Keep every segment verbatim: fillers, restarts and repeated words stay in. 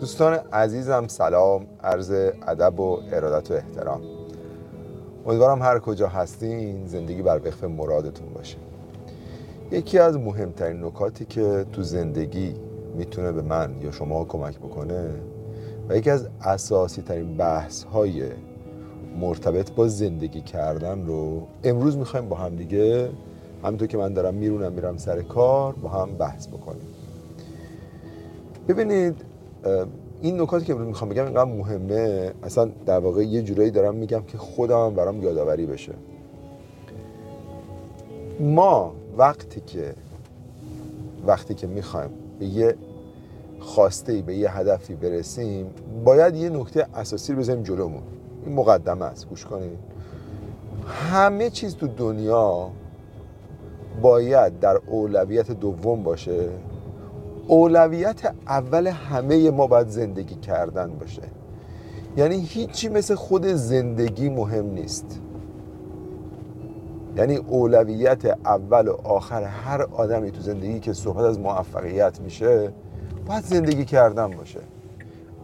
دوستان عزیزم سلام، عرض ادب و ارادت و احترام. امیدوارم هر کجا هستین زندگی بر وفق مرادتون باشه. یکی از مهمترین نکاتی که تو زندگی میتونه به من یا شما کمک بکنه و یکی از اساسی ترین بحث های مرتبط با زندگی کردن رو امروز میخوایم با هم دیگه، همونطور که من دارم میرونم میرم سر کار، با هم بحث بکنیم. ببینید، این نکاتی که امروز میخوام بگم اینقدر مهمه، اصلا در واقع یه جورایی دارم میگم که خودم هم برام یادآوری بشه. ما وقتی که وقتی که میخوایم به یه خواسته‌ای، به یه هدفی برسیم، باید یه نکته اساسی رو بزنیم جلومون. این مقدمه است، گوش کنید. همه چیز تو دنیا باید در اولویت دوم باشه. اولویت اول همه ما باید زندگی کردن باشه. یعنی هیچی مثل خود زندگی مهم نیست. یعنی اولویت اول و آخر هر آدمی تو زندگی که صحبت از موفقیت میشه باید زندگی کردن باشه.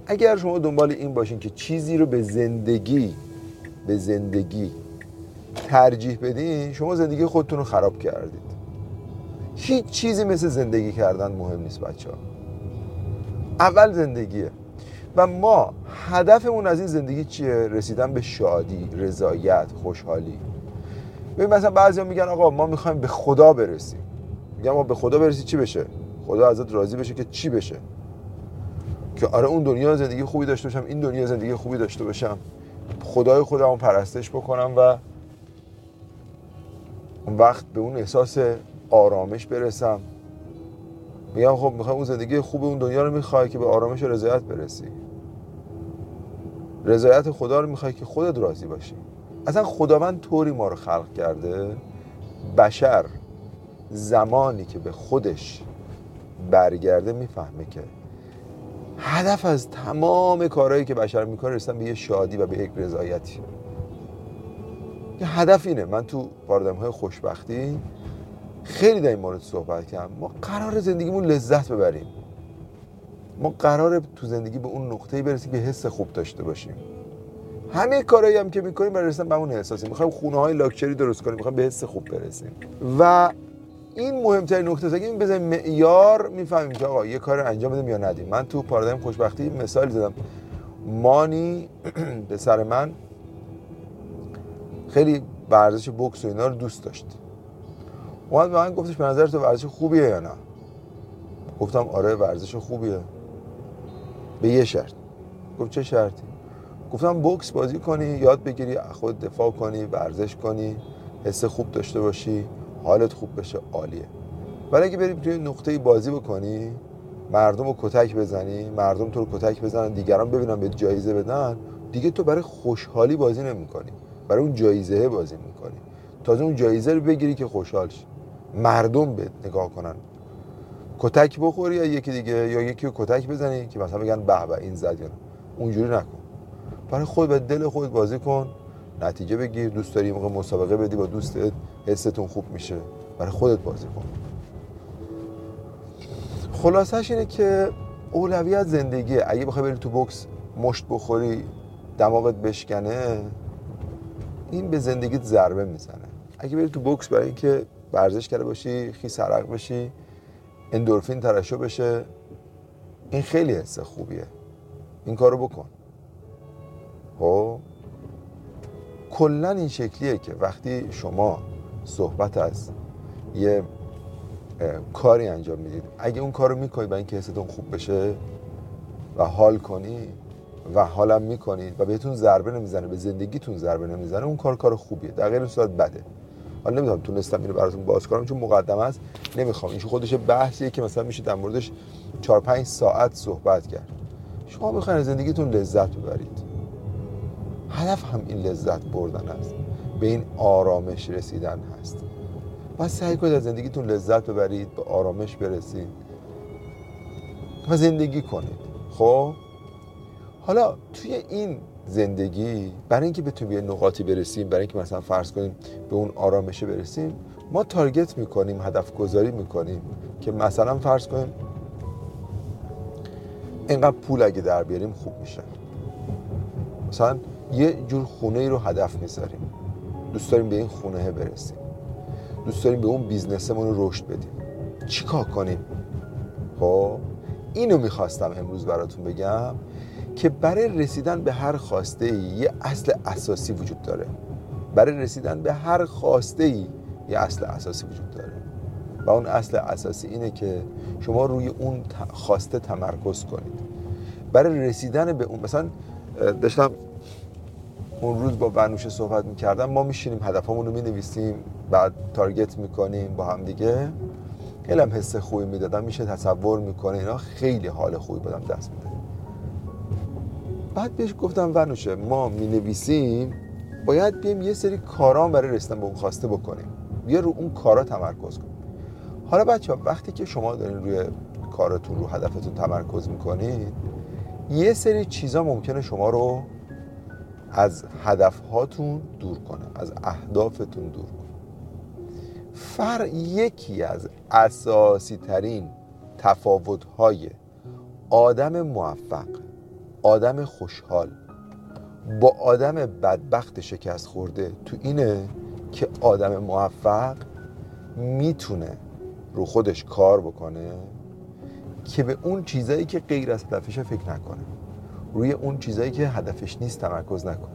اگر شما دنبال این باشین که چیزی رو به زندگی به زندگی ترجیح بدین، شما زندگی خودتون رو خراب کردید. هیچ چیزی مثل زندگی کردن مهم نیست بچه‌ها. اول زندگیه و ما هدفمون از این زندگی چیه؟ رسیدن به شادی، رضایت، خوشحالی. ببین مثلا بعضیا میگن آقا ما میخوایم به خدا برسیم. میگم ما به خدا برسی چی بشه؟ خدا ازت راضی بشه که چی بشه؟ که آره اون دنیا زندگی خوبی داشته باشم، این دنیا زندگی خوبی داشته باشم، خدای خودمو پرستش بکنم و اون وقت به اون احساس آرامش برسم. میگم خب میخوای اون زندگی خوب اون دنیا رو میخوای که به آرامش و رضایت برسی، رضایت خدا رو میخوای که خودت راضی باشی. اصلا خداوند طوری ما رو خلق کرده، بشر زمانی که به خودش برگرده میفهمه که هدف از تمام کارهایی که بشر میکنه رسیدن به یه شادی و به یک رضایتی. یه هدف اینه. من تو پارادایم‌های خوشبختی خیلی در این مورد صحبت کردم. ما قراره زندگیمون لذت ببریم، ما قراره تو زندگی به اون نقطه‌ای برسیم که حس خوب داشته باشیم. همه کارهایی هم که می‌کنیم برای رسیدن به اون احساسی. می‌خوایم خونه‌های لاکچری درست کنیم، می‌خوایم به حس خوب برسیم و این مهمترین نکته است. این بزنیم معیار، می‌فهمیم که آقا یه کار انجام بدیم یا ندیم. من تو پارادایم خوشبختی مثال زدم، مانی به سر من خیلی ورزش بوکس و اینا رو دوست داشت. اومد به من گفتش به نظر تو ورزش خوبیه یا نه؟ گفتم آره ورزش خوبیه، به یه شرط. گفت چه شرطی؟ گفتم بوکس بازی کنی، یاد بگیری خود دفاع کنی، ورزش کنی، حس خوب داشته باشی، حالت خوب بشه، عالیه. ولی اگه بریم توی نقطه بازی بکنی، مردم رو کتک بزنی، مردم تو رو کتک بزنن، دیگران ببینن بهت جایزه بدن، دیگه تو برای خوشحالی بازی نمی‌کنی، برای اون جایزه بازی می‌کنی. تازه اون جایزه رو بگیری که خوشحال شی، مردم بهت نگاه کنن، کتک بخوری یا یکی دیگه یا یکی رو کتک بزنی که مثلا بگن به به این زد یا نه. اونجوری نکن. برای خود به دل خودت بازی کن، نتیجه بگیر. دوست داری موقع مسابقه بدی با دوستت، حستون خوب میشه، برای خودت بازی کن. خلاصش اینه که اولویت زندگیه. اگه بخوای بری تو بوکس مشت بخوری دماغت بشکنه، این به زندگیت ضربه میزنه. اگه بری تو بوکس برای اینکه ورزش کرده باشی، خیس عرق بشی، اندورفین ترشح بشه، این خیلی حس خوبیه، این کارو بکن. خب کلا این شکلیه که وقتی شما صحبت از یه کاری انجام میدید، اگه اون کارو میکنید برای اینکه حستون خوب بشه و حال کنی و حالم میکنید و بهتون ضربه نمیزنه، به زندگیتون ضربه نمیزنه، اون کار کار خوبیه. در غیر صورت بده. حالا نمیدونم تونستم اینو براتون باز کنم چون مقدمه است، نمیخوام. این خودش بحثیه که مثلا میشه در موردش چهار پنج ساعت صحبت کرد. شما بخواید زندگیتون لذت ببرید، هدف هم این لذت بردن است، به این آرامش رسیدن هست. پس سعی کنید از زندگیتون لذت ببرید، به آرامش برسید و زندگی کنید. خب حالا توی این زندگی برای اینکه بتونیم به نقاطی برسیم، برای اینکه مثلا فرض کنیم به اون آرامشه برسیم، ما تارگت میکنیم، هدف گذاری میکنیم که مثلا فرض کنیم اینقدر پول اگه در بیاریم خوب میشه. مثلا یه جور خونه ای رو هدف میذاریم، دوست داریم به این خونه برسیم، دوست داریم به اون بیزنسمون رو رشد بدیم، چیکار کنیم؟ خب اینو میخواستم امروز براتون بگم که برای رسیدن به هر خواسته ای یه اصل اساسی وجود داره. برای رسیدن به هر خواسته ای یه اصل اساسی وجود داره و اون اصل اساسی اینه که شما روی اون خواسته تمرکز کنید. برای رسیدن به اون، مثلا داشتم اون روز با بنوشه صحبت میکردم، ما میشینیم هدفمون رو مینویسیم، بعد تارگت میکنیم با هم دیگه. خیلی هم حس خوبی میدادم، میشه تصور میکنه اینا، خیلی حال خوبی بودم دست میده. بعد بهش گفتم بنوشه ما مینویسیم، باید بیم یه سری کارام برای رسیدن به اون خواسته بکنیم، بیا رو اون کارا تمرکز کنیم. حالا بچه ها وقتی که شما دارین روی کارتون، رو هدفتون تمرکز میکنید، یه سری چیزا ممکنه شما رو از هدفهاتون دور کنه، از اهدافتون دور کنه. فر یکی از اساسی ترین تفاوت‌های آدم موفق، آدم خوشحال با آدم بدبخت شکست خورده تو اینه که آدم موفق میتونه رو خودش کار بکنه که به اون چیزایی که غیر از هدفشه فکر نکنه، روی اون چیزایی که هدفش نیست تمرکز نکنه.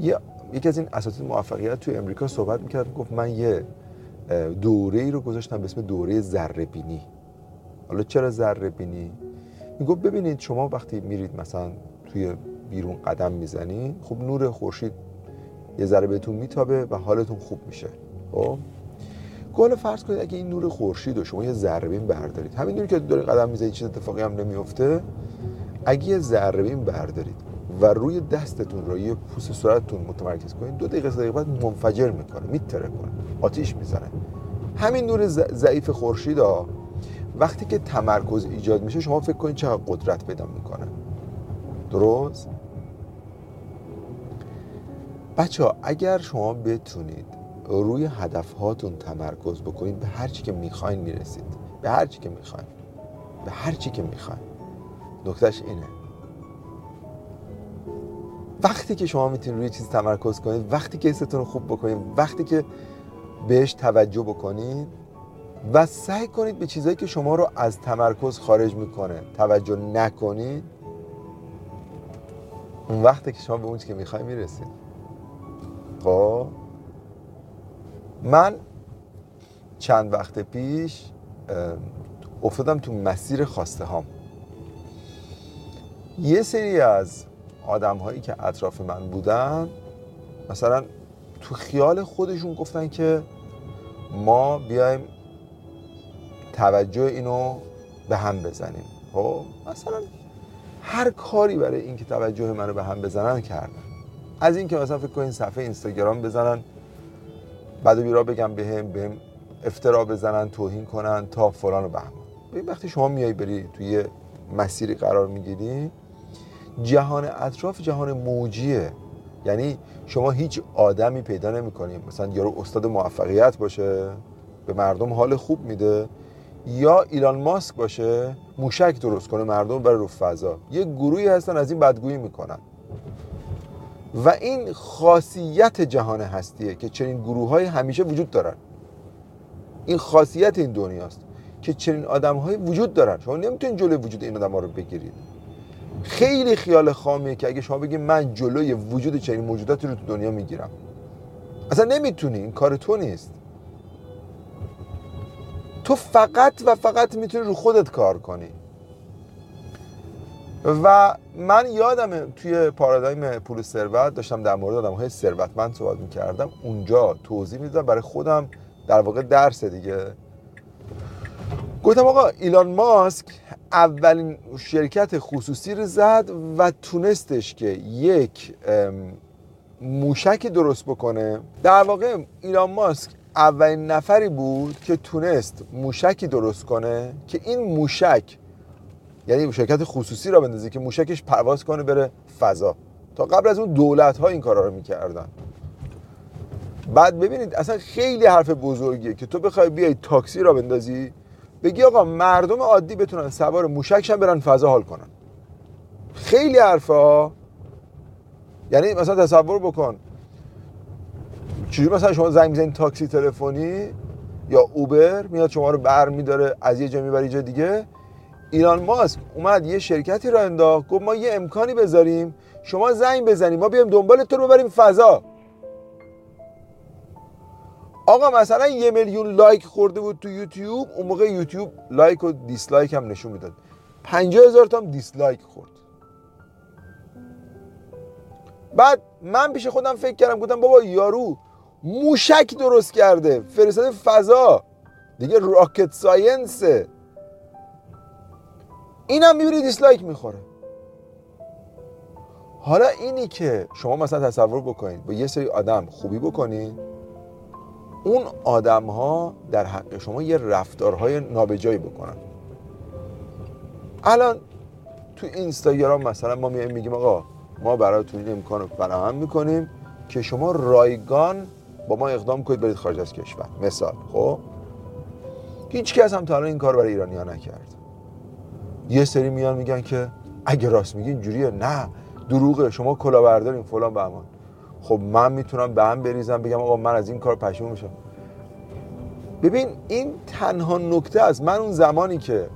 یه یکی از این اساتید موفقیت تو امریکا صحبت میکرد، گفت من یه دوره‌ای رو گذاشتم به اسم دوره ذره‌بینی. حالا چرا ذره‌بینی؟ میگفت ببینید شما وقتی میرید مثلا توی بیرون قدم میزنید، خب نور خورشید یه ذره بهتون میتابه و حالتون خوب میشه. خب حالا فرض کنید اگه این نور خورشید رو شما یه ذره‌بین بردارید، همین نوری که دارید قدم میزنید چیز اتفاقی هم نمیفته، اگه یه ذره‌بین بردارید و روی دستتون، روی پوست صورتتون متمرکز کنید، دو دقیقه سه دقیقه بعد منفجر میکنه، میتره کنه، آتیش میزنه. همین نور ضعیف خورشیدا وقتی که تمرکز ایجاد میشه، شما فکر کنید چقدر قدرت پیدا میکنه. درست؟ بچه‌ها اگر شما بتونید روی هدفهاتون تمرکز بکنید، به هر چی که میخواین میرسید، به هر چی که میخواین، به هر چی که میخواین. نکتهش اینه وقتی که شما میتونید روی چیز تمرکز کنید، وقتی که حستون رو خوب بکنید، وقتی که بهش توجه بکنید و سعی کنید به چیزایی که شما رو از تمرکز خارج میکنه توجه نکنید، اون وقتی که شما به اون چیزی که میخواین میرسید. خب من چند وقت پیش افتادم تو مسیر خواسته هام. یه سری از آدم هایی که اطراف من بودن مثلا تو خیال خودشون گفتن که ما بیایم توجه اینو به هم بزنیم. خب مثلا هر کاری برای اینکه توجه منو به هم بزنن کردن، از اینکه مثلا فکر کنین صفحه اینستاگرام بزنن، بعد بیرا بگم بهم بهم افترا بزنن، توهین کنن تا فلان و بهمان. ببین وقتی شما میای بری توی مسیری قرار میگیری، جهان اطراف جهان موجیه. یعنی شما هیچ آدمی پیدا نمی‌کنی مثلا یارو استاد موفقیت باشه به مردم حال خوب میده، یا ایلان ماسک باشه موشک درست کنه مردم برای رو فضا. یه گروهی هستن از این بدگویی میکنن و این خاصیت جهان هستیه که چنین گروه‌های همیشه وجود دارن. این خاصیت این دنیاست که چنین آدم‌های وجود دارن، شما نمیتونید جلوی وجود این آدم‌ها رو بگیرید. خیلی خیال خامیه که اگه شما بگید من جلوی وجود چنین موجوداتی رو تو دنیا میگیرم، اصلا نمیتونی، این کار تو نیست. تو فقط و فقط میتونی رو خودت کار کنی. و من یادم توی پارادایم پول ثروت داشتم در مورد آدم‌های ثروتمند صحبت می‌کردم، اونجا توضیح می‌دادم برای خودم، در واقع درس دیگه. گفتم آقا ایلان ماسک اولین شرکت خصوصی رو زد و تونستش که یک موشک درست بکنه. در واقع ایلان ماسک اولین نفری بود که تونست موشکی درست کنه که این موشک، یعنی شرکت خصوصی را بندازی که موشکش پرواز کنه بره فضا. تا قبل از اون دولت‌ها این کارا رو می‌کردن. بعد ببینید اصلا خیلی حرف بزرگیه که تو بخوای بیای تاکسی را بندازی بگی آقا مردم عادی بتونن سوار موشکشن برن فضا حال کنن. خیلی حرفه ها. یعنی مثلا تصور بکن چجوری مثلا شما زنگ میزنید تاکسی تلفنی یا اوبر میاد شما رو برمی‌داره از یه جا میبره جای دیگه. ایلان ماسک اومد یه شرکتی را انداخت، گفت ما یه امکانی بذاریم شما زنگ بزنیم ما بیایم دنبال تو رو ببریم فضا. آقا مثلا یه میلیون لایک خورده بود تو یوتیوب، اون موقع یوتیوب لایک و دیسلایک هم نشون میداد، پنجاه هزار تا هم دیسلایک خورد. بعد من پیش خودم فکر کردم گفتم بابا یارو موشک درست کرده فرستاده فضا دیگه، راکت ساینسه. اینم میبینی دیسلایک میخوره. حالا اینی که شما مثلا تصور بکنید با یه سری آدم خوبی بکنید، اون آدم ها در حق شما یه رفتارهای نابجایی بکنن. الان تو اینستاگرام مثلا ما میایم میگیم آقا ما براتون این امکان رو فراهم میکنیم که شما رایگان با ما اقدام کنید برید خارج از کشور، مثال. خب هیچ کس هم تا الان این کار برای ایرانی‌ها نکرد. یه سری میان میگن که اگه راست میگین اینجوریه، نه دروغه، شما کلاهبردارین فلان بهمان. خب من میتونم به هم بریزم بگم آقا من از این کار پشیمون میشم. ببین این تنها نکته است. من اون زمانی که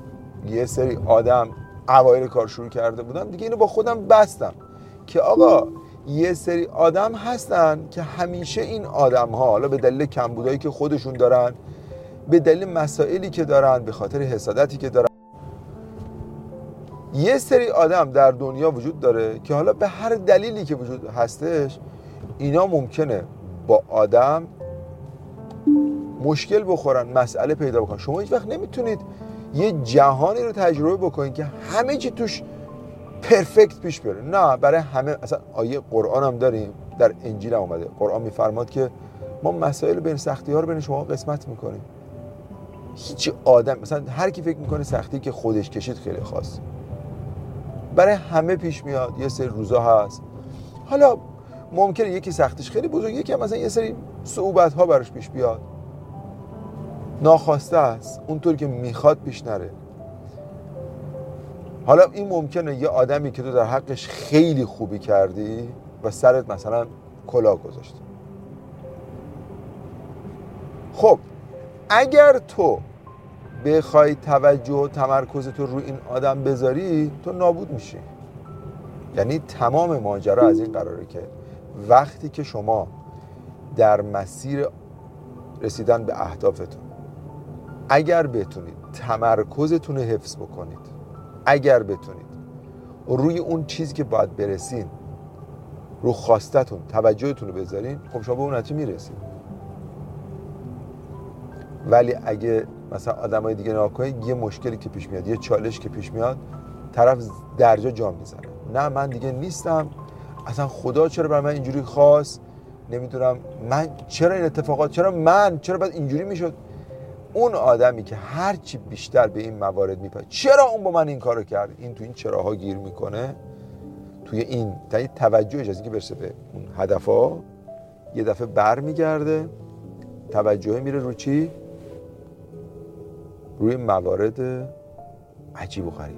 یه سری آدم اوایل کار شروع کرده بودم دیگه اینو با خودم بستم که آقا یه سری آدم هستن که همیشه این آدم ها حالا به دلیل کمبودایی که خودشون دارن، به دلیل مسائلی که دارن، به خاطر حسادتی که دارن، یه سری آدم در دنیا وجود داره که حالا به هر دلیلی که وجود هستش اینا ممکنه با آدم مشکل بخورن، مسئله پیدا بکنن. شما هیچ وقت نمیتونید یه جهانی رو تجربه بکنید که همه چی توش پرفکت پیش بره. نه برای همه. اصلا آیه قرآن هم داریم، در انجیل هم اومده. قرآن میفرماد که ما مسائل بین سختی ها رو بین شما قسمت میکنیم. هیچ آدم مثلا هر کی فکر میکنه سختی که خودش کشید خیلی خاص، برای همه پیش میاد. یه سری روزا هست حالا ممکنه یکی سختیش خیلی بزرگه، یکی هم مثلا یه سری صعوبت ها براش پیش بیاد، ناخواسته است، اونطور که میخواد پیش نره. حالا این ممکنه یه آدمی که تو در حقش خیلی خوبی کردی و سرت مثلا کلاه گذاشت. خب اگر تو بخوای توجه و تمرکزتو رو این آدم بذاری تو نابود میشی. یعنی تمام ماجرا از این قراره که وقتی که شما در مسیر رسیدن به اهدافتون اگر بتونید تمرکزتون رو حفظ بکنید، اگر بتونید روی اون چیزی که باید برسین، رو خواستتون توجهتون رو بذارین، خب شما به اون نتیجه میرسید. ولی اگه مثلا آدمای دیگه نگاه کنید، یه مشکلی که پیش میاد، یه چالش که پیش میاد، طرف درجا جا میزنه، نه من دیگه نیستم، اصلا خدا چرا برای من اینجوری خواست، نمیدونم من چرا این اتفاقات، چرا من، چرا باید اینجوری میشد. اون آدمی که هرچی بیشتر به این موارد میپره چرا اون با من این کارو کرد، این تو این چراها گیر میکنه، توی این تا توجهش از اینکه برسه به اون هدفا یه دفعه برمیگرده، توجه میره رو چی؟ روی موارد عجیب و غریب،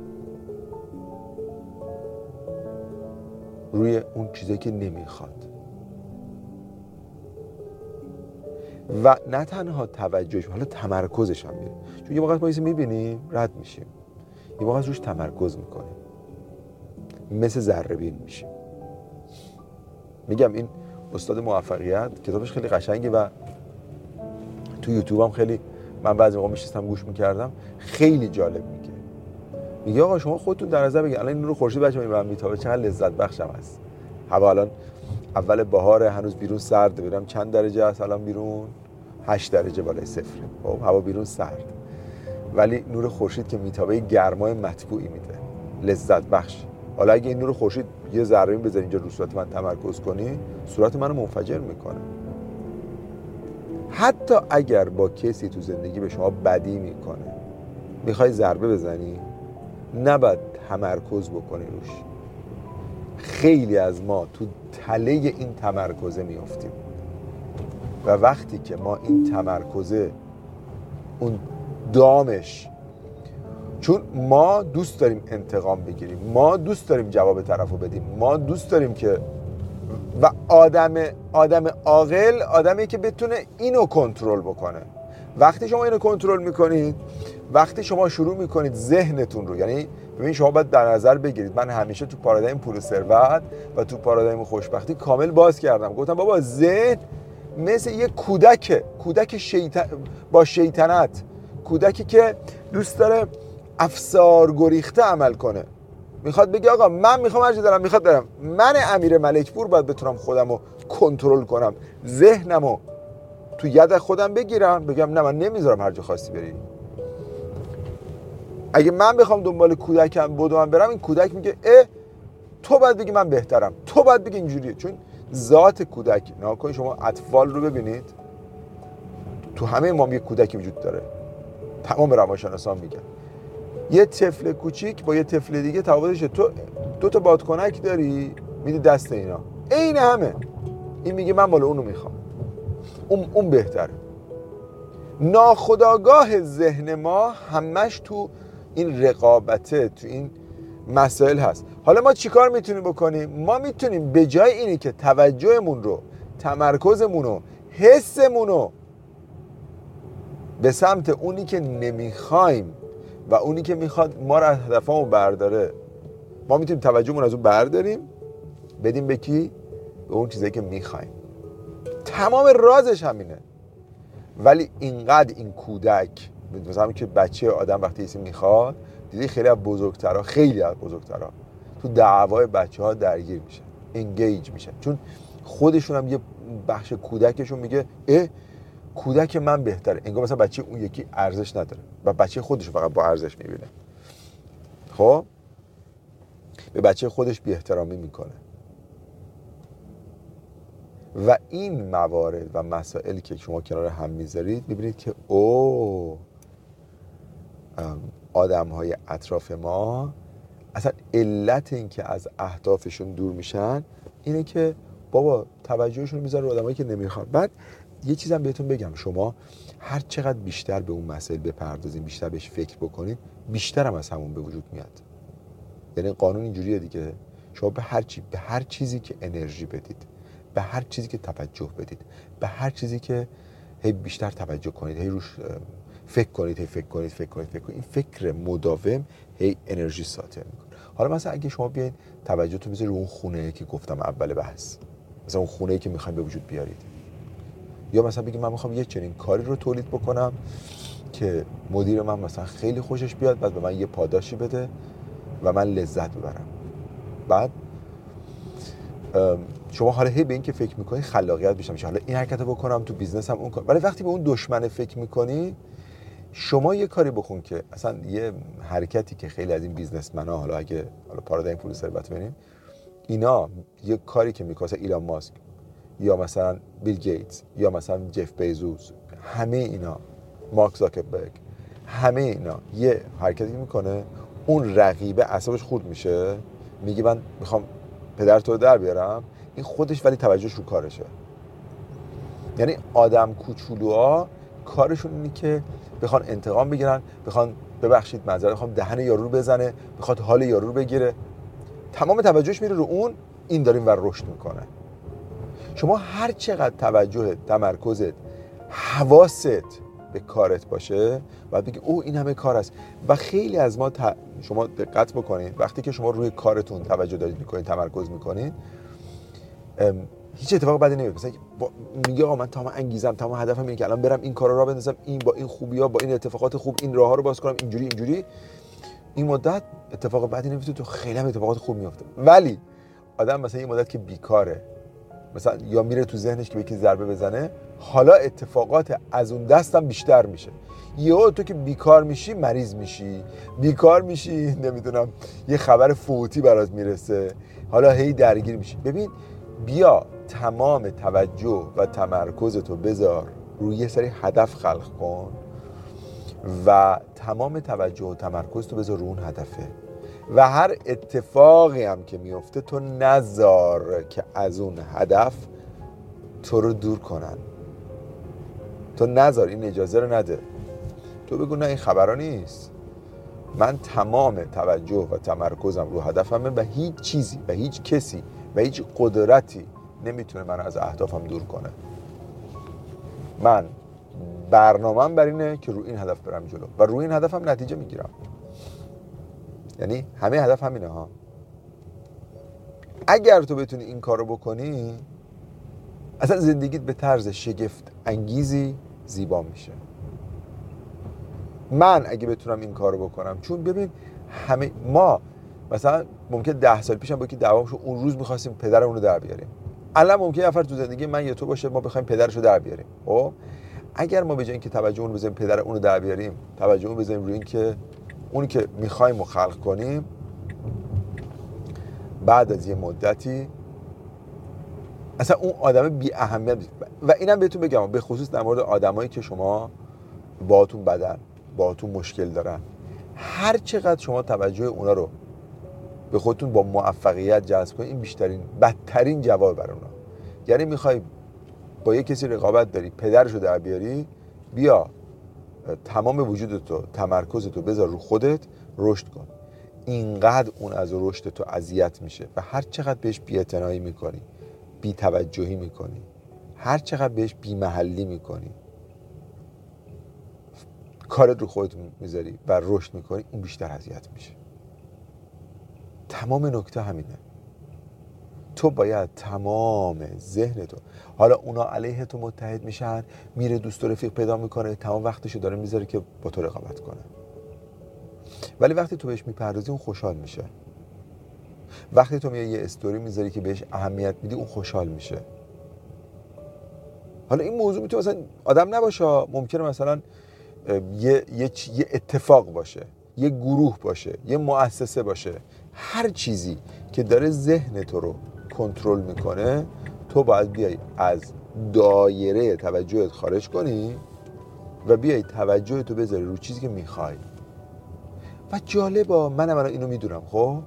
روی اون چیزی که نمیخواد. و نه تنها توجهش، حالا تمرکزش هم میره، چون یه موقع ما چیزی میبینیم رد میشیم، یه موقع روش تمرکز میکنیم، مثل ذره بین میشیم. میگم این استاد موفقیت کتابش خیلی قشنگه و تو یوتیوب هم خیلی من بعضی موقع میشستم گوش میکردم، خیلی جالب میگه. میگه آقا شما خودتون در نظر بگیرید الان این نور خورشید بچه‌ها میبرم میتابه، چقدر لذت بخشم هست. هوا الان اول بهاره، هنوز بیرون سرده، ببینم چند درجه است الان بیرون، هشت درجه بالای صفر. خب هوا بیرون سرد ولی نور خورشید که میتابه گرمای مطبوعی میده، لذت بخش. حالا اگه این نور خورشید یه ذره بزنی اینجا رو صورت من تمرکز کنی، صورت منو منفجر میکنه. حتی اگر با کسی تو زندگی به شما بدی میکنه، میخوای ضربه بزنی، نباید تمرکز بکنی روش. خیلی از ما تو تله این تمرکزه میافتیم و وقتی که ما این تمرکزه، اون دامش چون ما دوست داریم انتقام بگیریم، ما دوست داریم جواب طرفو بدیم، ما دوست داریم که و آدم آدم عاقل آدمی که بتونه اینو کنترل بکنه. وقتی شما اینو کنترل میکنید، وقتی شما شروع میکنید ذهنتون رو، یعنی ببین شما باید در نظر بگیرید، من همیشه تو پارادایم پول و ثروت و تو پارادایم خوشبختی کامل باز کردم، گفتم بابا ذهن مثل یه کودک کودک شیطان با شیطنت، کودکی که دوست داره افسار گریخته عمل کنه، میخواد بگه آقا من میخوام هرچی دارم میخواد دارم، من امیر ملکپور باید بتونم خودمو کنترل کنم، ذهنمو تو ید خودم بگیرم، بگم نه من نمیذارم هر جا خواستی بری. اگه من بخوام دنبال کودکم بدوم برم، این کودک میگه اه تو باید بگی من بهترم، تو باید بگی اینجوریه. چون ذات کودک ناکنی، شما اطفال رو ببینید، تو همه ما یه کودکی وجود داره، تمام روانشناسان میگن یه طفل کوچیک با یه طفل دیگه تفاوتشه. تو دو تا بادکنک داری میدی دست اینا، عین همه، این میگه من بالا اونو میخوام، اون اون بهتره. ناخودآگاه ذهن ما همش تو این رقابته، تو این مسائل هست. حالا ما چیکار میتونیم بکنیم؟ ما میتونیم به جای اینی که توجهمون رو، تمرکزمون رو، حسمون رو به سمت اونی که نمیخوایم و اونی که میخواد ما رو از هدفمون برداره، ما میتونیم توجهمون از اون برداریم، بدیم به کی؟ به اون چیزایی که میخوایم. تمام رازش همینه. ولی اینقدر این کودک، مثلا همین که بچه آدم وقتی ایسی میخواد، دیدی خیلی از بزرگترها خیلی از بزرگترها تو دعوای بچه ها درگیر میشه، انگیج میشه، چون خودشون هم یه بخش کودکشون میگه اه کودک من بهتره، انگار مثلا بچه اون یکی ارزش نداره و بچه خودش فقط با ارزش میبینه. خب به بچه خودش بی احترامی میکنه و این موارد و مسائل که شما کنار هم میذارید، میبینید که او آدم های اطراف ما اصلا علت این که از اهدافشون دور میشن اینه که بابا توجهشون میذاره رو آدم هایی که نمیخوان. بعد یه چیزم بهتون بگم، شما هر چقدر بیشتر به اون مسئله بپردازید، بیشتر بهش فکر بکنید، بیشتر هم از همون به وجود میاد. یعنی قانون اینجوریه دیگه، شما به هر چی، به هر چیزی که انرژی بدید، به هر چیزی که توجه بدید، به هر چیزی که هی بیشتر توجه کنید، هی روش فکر کنید، هی فکر کنید، فکر کنید، فکر کنید، این فکر مداوم هی انرژی ساطع میکنه. حالا مثلا اگه شما بیاین توجهتون بذارید رو اون خونه که گفتم اول بحث، مثلا اون خونه که میخواین به وجود بیارید، یا مثلا بگید من میخوام یه چنین کاری رو تولید بکنم که مدیر من مثلا خیلی خوشش بیاد، بعد به من یه پاداشی بده و من لذت ببرم. بعد شما حالا هی به این که فکر میکنی خلاقیت بیشتر میشه، حالا این حرکت بکنم تو بیزنسم اون کار. ولی وقتی به اون دشمن فکر میکنی، شما یه کاری بکن که اصلا یه حرکتی که خیلی از این بیزنسمن‌ها، حالا اگه حالا پارادایم پول و ثروت ببینیم، اینا یه کاری که میکنه ایلان ماسک یا مثلا بیل گیتس یا مثلا جف بیزوس، همه اینا، مارک زاکربرگ، همه اینا یه حرکتی میکنه، اون رقیب اعصابش خورد میشه، میگه من میخوام پدر تو رو در بیارم، این خودش ولی توجهش رو کارشه. یعنی آدم کوچولوها کارشون اینه که بخوان انتقام بگیرن، بخوان ببخشید معذرت بخوام دهن یارو رو بزنه، بخواد حال یارو رو بگیره، تمام توجهش میره رو اون، این داریم ور رشد میکنه. شما هر چقدر توجهت، تمرکزت، حواست به کارت باشه، باید بگی اوه این همه کار است. و خیلی از ما ت... شما دقت بکنید، وقتی که شما روی کارتون توجه دارید میکنید، تمرکز میکنید، ام... هیچ اتفاق بدی نمیفته. مثلا با... میگه آقا من تمام انگیزم، تمام هدفم اینه که الان برم این کارا رو بندازم، این با این خوبیا، با این اتفاقات خوب، این راهها رو باز کنم، اینجوری اینجوری، این مدت اتفاق بدی نمیفته، تو خیلی هم اتفاقات خوب میفته. ولی آدم مثلا این مدت که بیکاره، مثلا یا میره تو ذهنش که به کی ضربه بزنه، حالا اتفاقات از اون دستم بیشتر میشه. یهو تو که بیکار میشی مریض میشی، بیکار میشی نمیدونم یه خبر فوتی برات میرسه، حالا هی درگیر میشی. ببین بیا تمام توجه و تمرکزتو بذار روی یه سری هدف خلق کن و تمام توجه و تمرکزتو بذار روی اون هدفه و هر اتفاقی هم که میفته تو نذار که از اون هدف تو رو دور کنن، تو نذار، این اجازه رو نده، تو بگو نه این خبرها نیست، من تمام توجه و تمرکزم رو هدفمه و هیچ چیزی و هیچ کسی و هیچ قدرتی نمیتونه من از اهدافم دور کنه. من برنامه‌ام بر اینه که رو این هدف برم جلو و رو این هدفم نتیجه میگیرم. یعنی همه هدف همینه ها. اگر تو بتونی این کارو بکنی، اصلا زندگیت به طرز شگفت انگیزی زیبا میشه. من اگه بتونم این کارو بکنم، چون ببین همه ما مثلا ممکن ده سال پیشم با کی دعوام شد، اون روز می‌خواستیم پدر اون رو در بیاریم. الان ممکنه نفر تو زندگی من یا تو باشه ما بخوایم پدرشو در بیاریم. خب اگر ما به جای اینکه توجهمون رو بزنیم پدر اون رو در بیاریم، توجهمون بزنیم روی اینکه اون که می‌خوایم رو خلق کنیم، بعد از یه مدتی اصلا اون آدم بی اهمیت میشه. و اینم بهتون بگم به خصوص در مورد آدمایی که شما باهاتون بدن، باهاتون مشکل دارن، هر چقدر شما توجه اونا رو به خودتون با موفقیت جذب کنید، این بیشترین بدترین جواب برای اونا. یعنی میخوای با یه کسی رقابت داری، پدرشو در بیاری، بیا تمام وجودتو، تمرکزتو بذار رو خودت، رشد کن. اینقدر اون از رشد تو اذیت میشه و هر چقدر بهش بی‌اعتنایی میکنی، بی‌توجهی میکنی، هر چقدر بهش بی‌محلی میکنی، کارت رو خودت میذاری و رشد میکنی، اون بیشتر اذیت میشه. تمام نکته همینه. تو باید تمام ذهن تو، حالا اونا علیه تو متحد میشن، میره دوست و رفیق پیدا میکنه، تمام وقتشو داره میذاره که با تو رقابت کنه، ولی وقتی تو بهش میپردازی اون خوشحال میشه. وقتی تو میای یه استوری میذاری که بهش اهمیت میدی، اون خوشحال میشه. حالا این موضوع میتونه مثلا آدم نباشه، ممکنه مثلا یه یه, یه اتفاق باشه، یه گروه باشه، یه مؤسسه باشه، هر چیزی که داره ذهن تو رو کنترل میکنه، تو باید بیای از دایره توجهت خارج کنی و بیای توجهت رو بذاری رو چیزی که میخوای. و جالبه، منم الان اینو میدونم، خب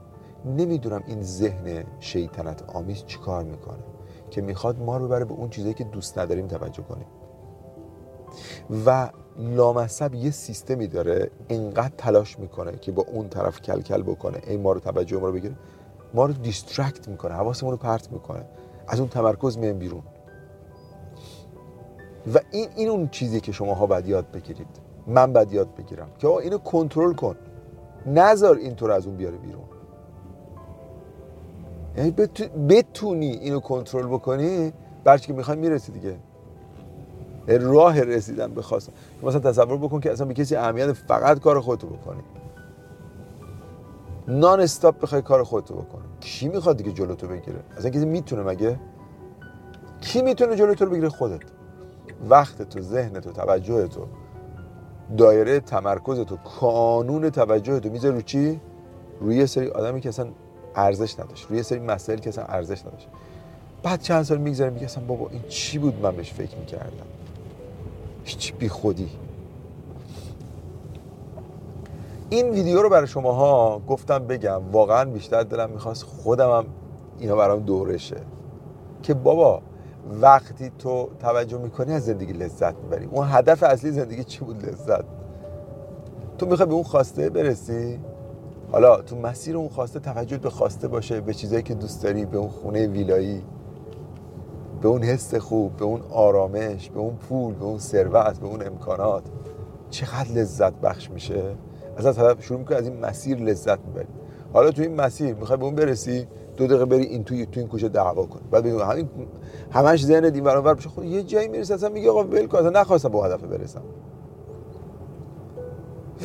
نمیدونم این ذهن شیطنت آمیز چی کار میکنه که میخواد ما رو ببره به اون چیزایی که دوست نداریم توجه کنیم و لامصب یه سیستمی داره اینقدر تلاش میکنه که با اون طرف کل کل بکنه، این ما رو توجه ما رو بگیره، ما رو دیسترکت میکنه، حواسمون رو پرت میکنه، از اون تمرکز میایم بیرون. و این این اون چیزیه که شماها باید یاد بگیرید، من باید یاد بگیرم که آقا اینو کنترل کن، نذار اینطور از اون بیاره بیرون. یعنی بتونی اینو کنترل بکنی، برچه که میخوای میرسی دیگه. راه رسیدن به خواستن، مثلا تصور بکن که اصلا به کسی اهمیت، فقط کار خودتو بکنی، نان استاپ بخوای کار خودتو بکنی، کی میخواد دیگه جلوتو بگیره؟ اصلا کسی میتونه؟ مگه کی میتونه جلوتو بگیره؟ خودت. وقتتو، ذهنتو، توجهتو، دایره تمرکزتو، کانون توجهتو میذاری رو چی؟ روی یه سری آدمی که اصلا ارزش نداشت، روی یه سری مسائل که اصلا ارزش نداشت. بعد چند سال میگذره میگه اصلا بابا این چی بود من بهش فکر میکردم، هیچ بی خودی. این ویدیو رو برای شماها گفتم بگم، واقعا بیشتر دلم میخواست خودمم اینا برام دورشه که بابا وقتی تو توجه میکنی از زندگی لذت میبری. اون هدف اصلی زندگی چی بود؟ لذت. تو میخوای به اون خواسته برسی، حالا تو مسیر اون خواسته توجه به خواسته باشه، به چیزایی که دوست داری، به اون خونه ویلایی، به اون حس خوب، به اون آرامش، به اون پول، به اون ثروت، به اون امکانات. چقدر لذت بخش میشه از طرف شروع میکنه از این مسیر لذت میبری. حالا تو این مسیر میخوای به اون برسی، دو دقیقه بری این توی تو این کوچه دعوا کنی، بعد ببین همین همش ذهن دین برابر بشه، خود یه جایی میرسی اصلا میگه آقا ول کن، اصلا نخواستم به هدف برسم،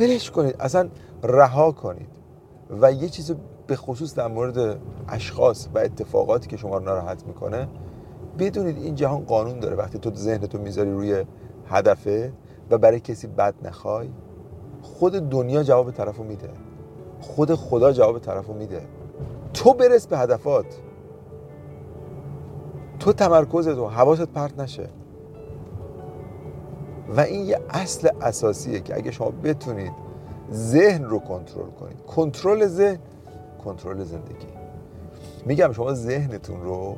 ولش کنید، اصلا رها کنید. و یه چیز به خصوص در مورد اشخاص و اتفاقاتی که شما رو ناراحت میکنه، بدونید این جهان قانون داره. وقتی تو ذهنتو میذاری روی هدفه و برای کسی بد نخوای، خود دنیا جواب طرفو میده، خود خدا جواب طرفو میده. تو برس به هدفات، تو تمرکزت و حواست پرت نشه. و این یه اصل اساسیه که اگه شما بتونید ذهن رو کنترل کنید، کنترل ذهن، کنترل زندگی. میگم شما ذهنتون رو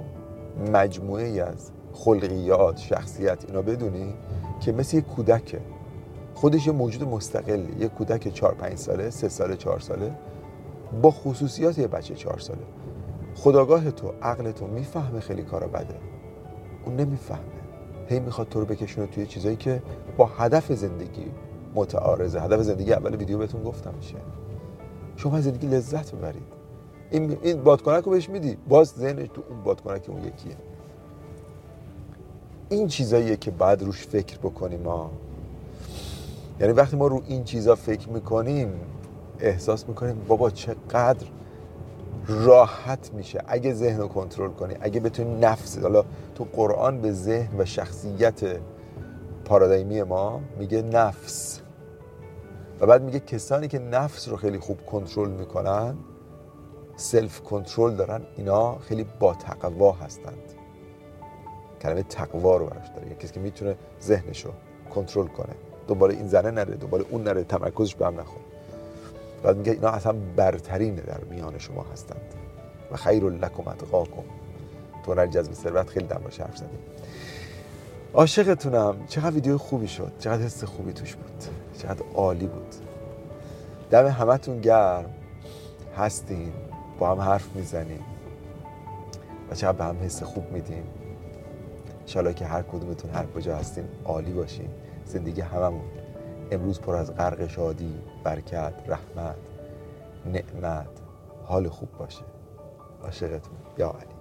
مجموعه از خلقیات، شخصیت اینا بدونی که مثل یک کودکه، خودش یه موجود مستقل، یه کودک چهار پنج ساله، سه ساله، چهار ساله، با خصوصیات یه بچه چهار ساله. خودآگاه تو، عقل تو میفهمه خیلی کارا بده، اون نمیفهمه، هی میخواد تو رو بکشونه توی چیزایی که با هدف زندگی متعارضه. هدف زندگی اول ویدیو بهتون گفتم میشه شما از زندگی لذت ببرید. این این بادکنک رو بهش میدی، باز ذهنش تو اون بادکنک اون یکیه. این چیزاییه که بعد روش فکر بکنیم ها. یعنی وقتی ما رو این چیزا فکر میکنیم احساس میکنیم بابا چقدر راحت میشه اگه ذهن رو کنترل کنی، اگه بتونی نفس. حالا تو قرآن به ذهن و شخصیت پارادایمی ما میگه نفس، و بعد میگه کسانی که نفس رو خیلی خوب کنترل میکنن، سلف کنترل دارن، اینا خیلی با تقوا هستند. کلمه تقوا رو براش داره، یعنی کسی که میتونه ذهنشو کنترل کنه، دنبال این زنه نره، دنبال اون نره، تمرکزش به هم نخوره. بعد میگه اینا اصلا برترین در میان شما هستند و خیر لکم اتقاکم. تو هنر جذب ثروت خیلی دربارش حرف زدیم. عاشقتونم. چقدر ویدیو خوبی شد، چقدر حس خوبی توش بود، چقدر عالی بود. دم همتون گرم. هستین، با هم حرف میزنیم و چقدر به هم حس خوب میدیم. انشالله که هر کدومتون هر کجا هستین عالی باشین. زندگی هممون امروز پر از غرق شادی، برکت، رحمت، نعمت، حال خوب باشه. عاشقتون. یا علی.